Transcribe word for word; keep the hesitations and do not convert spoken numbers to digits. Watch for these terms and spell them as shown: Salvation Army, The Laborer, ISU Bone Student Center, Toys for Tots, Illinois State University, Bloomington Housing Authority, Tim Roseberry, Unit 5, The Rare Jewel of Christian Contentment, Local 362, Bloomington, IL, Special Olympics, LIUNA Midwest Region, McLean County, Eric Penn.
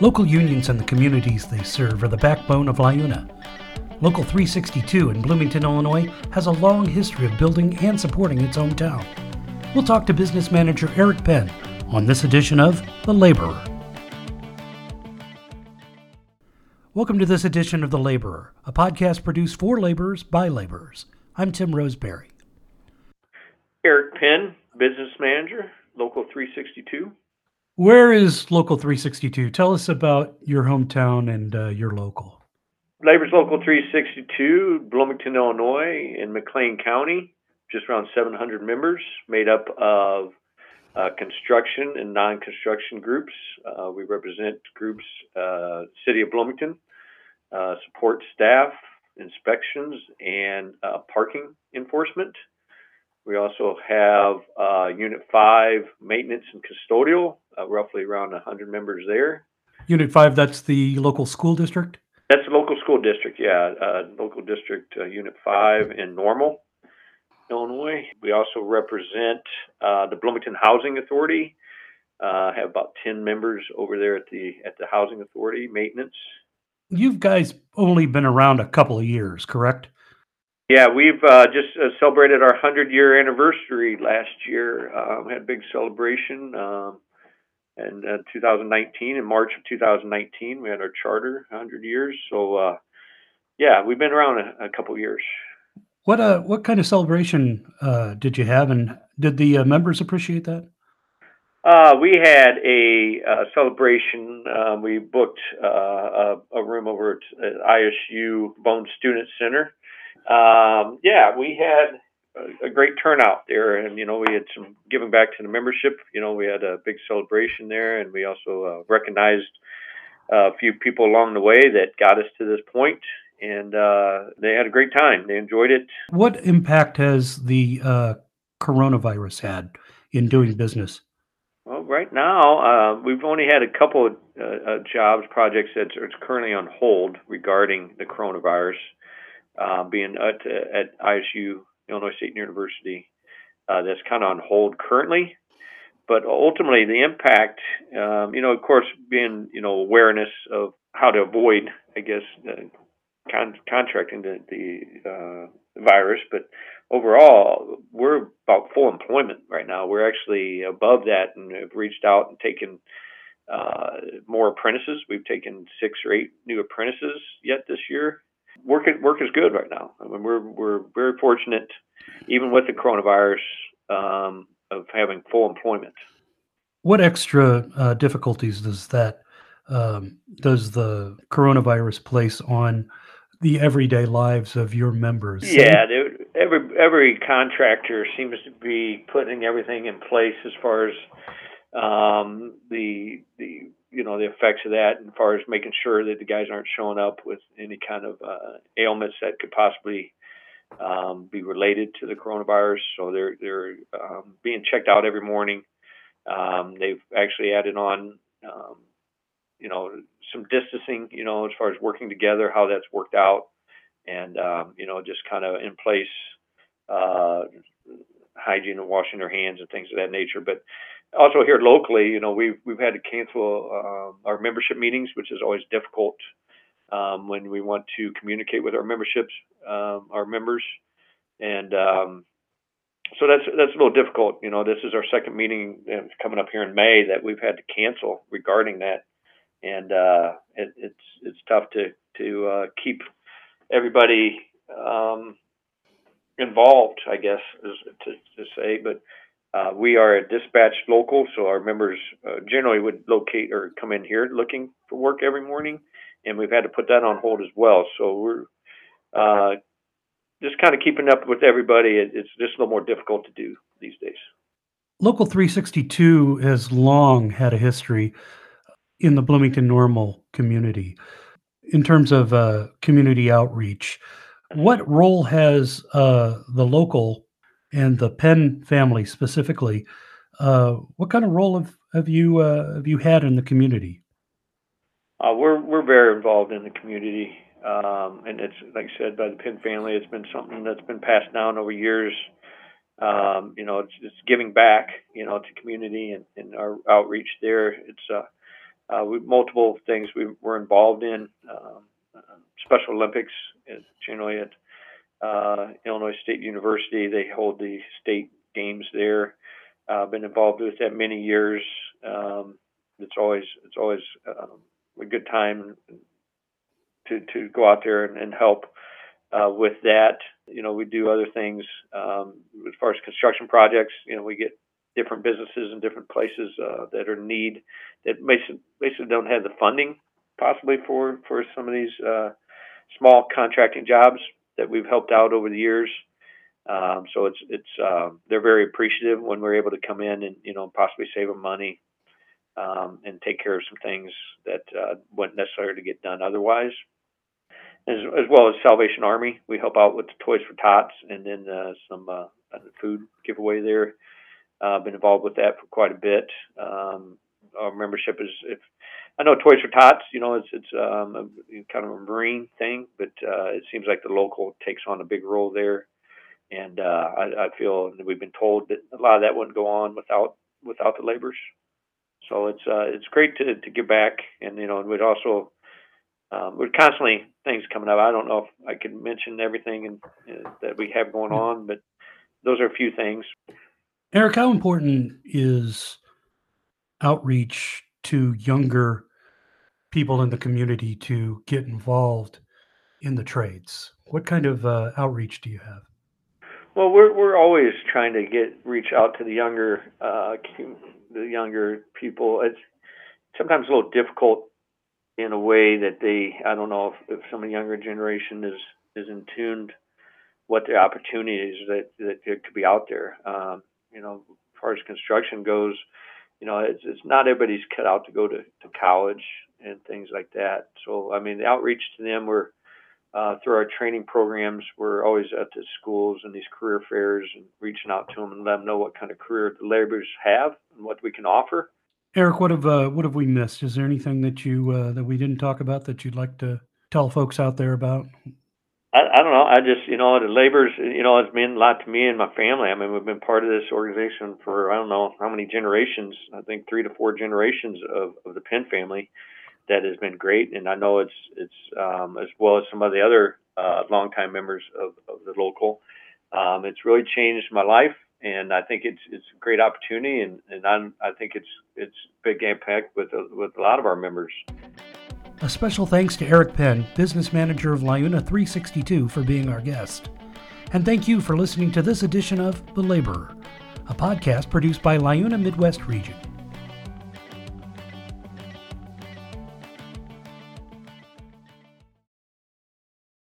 Local unions and the communities they serve are the backbone of LIUNA. Local three sixty-two in Bloomington, Illinois has a long history of building and supporting its hometown. We'll talk to business manager Eric Penn on this edition of The Laborer. Welcome to this edition of The Laborer, a podcast produced for laborers by laborers. I'm Tim Roseberry. Eric Penn, business manager, Local three sixty-two. Where is Local three sixty-two? Tell us about your hometown and uh, your local. Labor's Local three sixty-two, Bloomington, Illinois, in McLean County, just around seven hundred members, made up of uh, construction and non-construction groups. Uh, we represent groups, uh, City of Bloomington, uh, support staff, inspections, and uh, parking enforcement. We also have uh, Unit five, maintenance and custodial, uh, roughly around one hundred members there. Unit five, that's the local school district? That's the local school district, yeah. Uh, local district uh, Unit five in Normal, Illinois. We also represent uh, the Bloomington Housing Authority. Uh, have about ten members over there at the at the Housing Authority, maintenance. You guys only been around a couple of years, correct? Yeah, we've uh, just uh, celebrated our one hundred year anniversary last year. Uh, we had a big celebration um, in uh, two thousand nineteen. In March of two thousand nineteen, we had our charter, one hundred years. So, uh, yeah, we've been around a, a couple years. What uh, what kind of celebration uh, did you have, and did the uh, members appreciate that? Uh, we had a uh, celebration. Uh, we booked uh, a, a room over at I S U Bone Student Center. Um, yeah, we had a, a great turnout there, and, you know, we had some giving back to the membership. You know, we had a big celebration there, and we also uh, recognized a few people along the way that got us to this point, and uh, they had a great time. They enjoyed it. What impact has the uh, coronavirus had in doing business? Well, right now, uh, we've only had a couple of uh, uh, jobs, projects that's currently on hold regarding the coronavirus. Uh, being at, at I S U, Illinois State University, uh, that's kind of on hold currently. But ultimately, the impact, um, you know, of course, being, you know, awareness of how to avoid, I guess, uh, con- contracting the, the uh, virus. But overall, we're about full employment right now. We're actually above that and have reached out and taken uh, more apprentices. We've taken six or eight new apprentices yet this year. Work work is good right now. I mean, we're we're very fortunate, even with the coronavirus, um, of having full employment. What extra uh, difficulties does that um, does the coronavirus place on the everyday lives of your members? Yeah, they, every every contractor seems to be putting everything in place as far as um, the the. you know, the effects of that, as far as making sure that the guys aren't showing up with any kind of uh, ailments that could possibly um, be related to the coronavirus. So they're they're um, being checked out every morning. Um, they've actually added on, um, you know, some distancing, you know, as far as working together, how that's worked out, and, um, you know, just kind of in place, uh, hygiene and washing their hands and things of that nature. But also here locally, you know, we've we've had to cancel uh, our membership meetings, which is always difficult um, when we want to communicate with our memberships, um, our members, and um, so that's that's a little difficult. You know, this is our second meeting coming up here in May that we've had to cancel regarding that, and uh, it, it's it's tough to to uh, keep everybody um, involved, I guess, is to, to say, but. Uh, we are a dispatched local, so our members uh, generally would locate or come in here looking for work every morning, and we've had to put that on hold as well. So we're uh, just kind of keeping up with everybody. It's just a little more difficult to do these days. Local three sixty-two has long had a history in the Bloomington Normal community in terms of uh, community outreach. What role has uh, the local and the Penn family specifically, uh, what kind of role have, have you uh, have you had in the community? Uh, we're we're very involved in the community, um, and it's like I said by the Penn family. It's been something that's been passed down over years. Um, you know, it's, it's giving back, you know, to community and, and our outreach there. It's uh, uh, we, multiple things we were involved in, um, uh, Special Olympics, generally at uh, Illinois State University. They hold the state games there. I've uh, been involved with that many years. Um, it's always it's always um, a good time to to go out there and, and help uh, with that. You know, we do other things um, as far as construction projects. You know, we get different businesses in different places uh, that are in need that basically don't have the funding possibly for for some of these uh, small contracting jobs that we've helped out over the years. Um, so it's, it's, um, they're very appreciative when we're able to come in and, you know, possibly save them money, um, and take care of some things that, uh, wouldn't necessarily get done otherwise. As, as well as Salvation Army, we help out with the Toys for Tots and then, uh, some, uh, food giveaway there. Uh, been involved with that for quite a bit. Um, our membership is, if I know Toys for Tots, you know, it's, it's, um, a, kind of a Marine thing, but, uh, it seems like the local takes on a big role there. And uh, I, I feel that we've been told that a lot of that wouldn't go on without without the laborers. So it's uh, it's great to, to give back, and you know, and we'd also um, we're constantly things coming up. I don't know if I can mention everything in, uh, that we have going on, but those are a few things. Eric, how important is outreach to younger people in the community to get involved in the trades? What kind of uh, outreach do you have? Well, we're we're always trying to get reach out to the younger uh, the younger people. It's sometimes a little difficult in a way that they I don't know if, if some of the younger generation is, is in tuned what the opportunities that that could be out there. Um, you know, as far as construction goes, you know, it's it's not everybody's cut out to go to, to college and things like that. So I mean, the outreach to them we're Uh, through our training programs, we're always at the schools and these career fairs and reaching out to them and let them know what kind of career the laborers have and what we can offer. Eric, what have uh, what have we missed? Is there anything that you uh, that we didn't talk about that you'd like to tell folks out there about? I, I don't know. I just you know the laborers. You know, it's meant a lot to me and my family. I mean, we've been part of this organization for I don't know how many generations. I think three to four generations of, of the Penn family. That has been great, and I know it's it's um, as well as some of the other uh, longtime members of, of the local. Um, it's really changed my life, and I think it's it's a great opportunity, and and I'm, I think it's it's big impact with uh, with a lot of our members. A special thanks to Eric Penn, business manager of LIUNA three sixty-two, for being our guest, and thank you for listening to this edition of The Laborer, a podcast produced by LIUNA Midwest Region.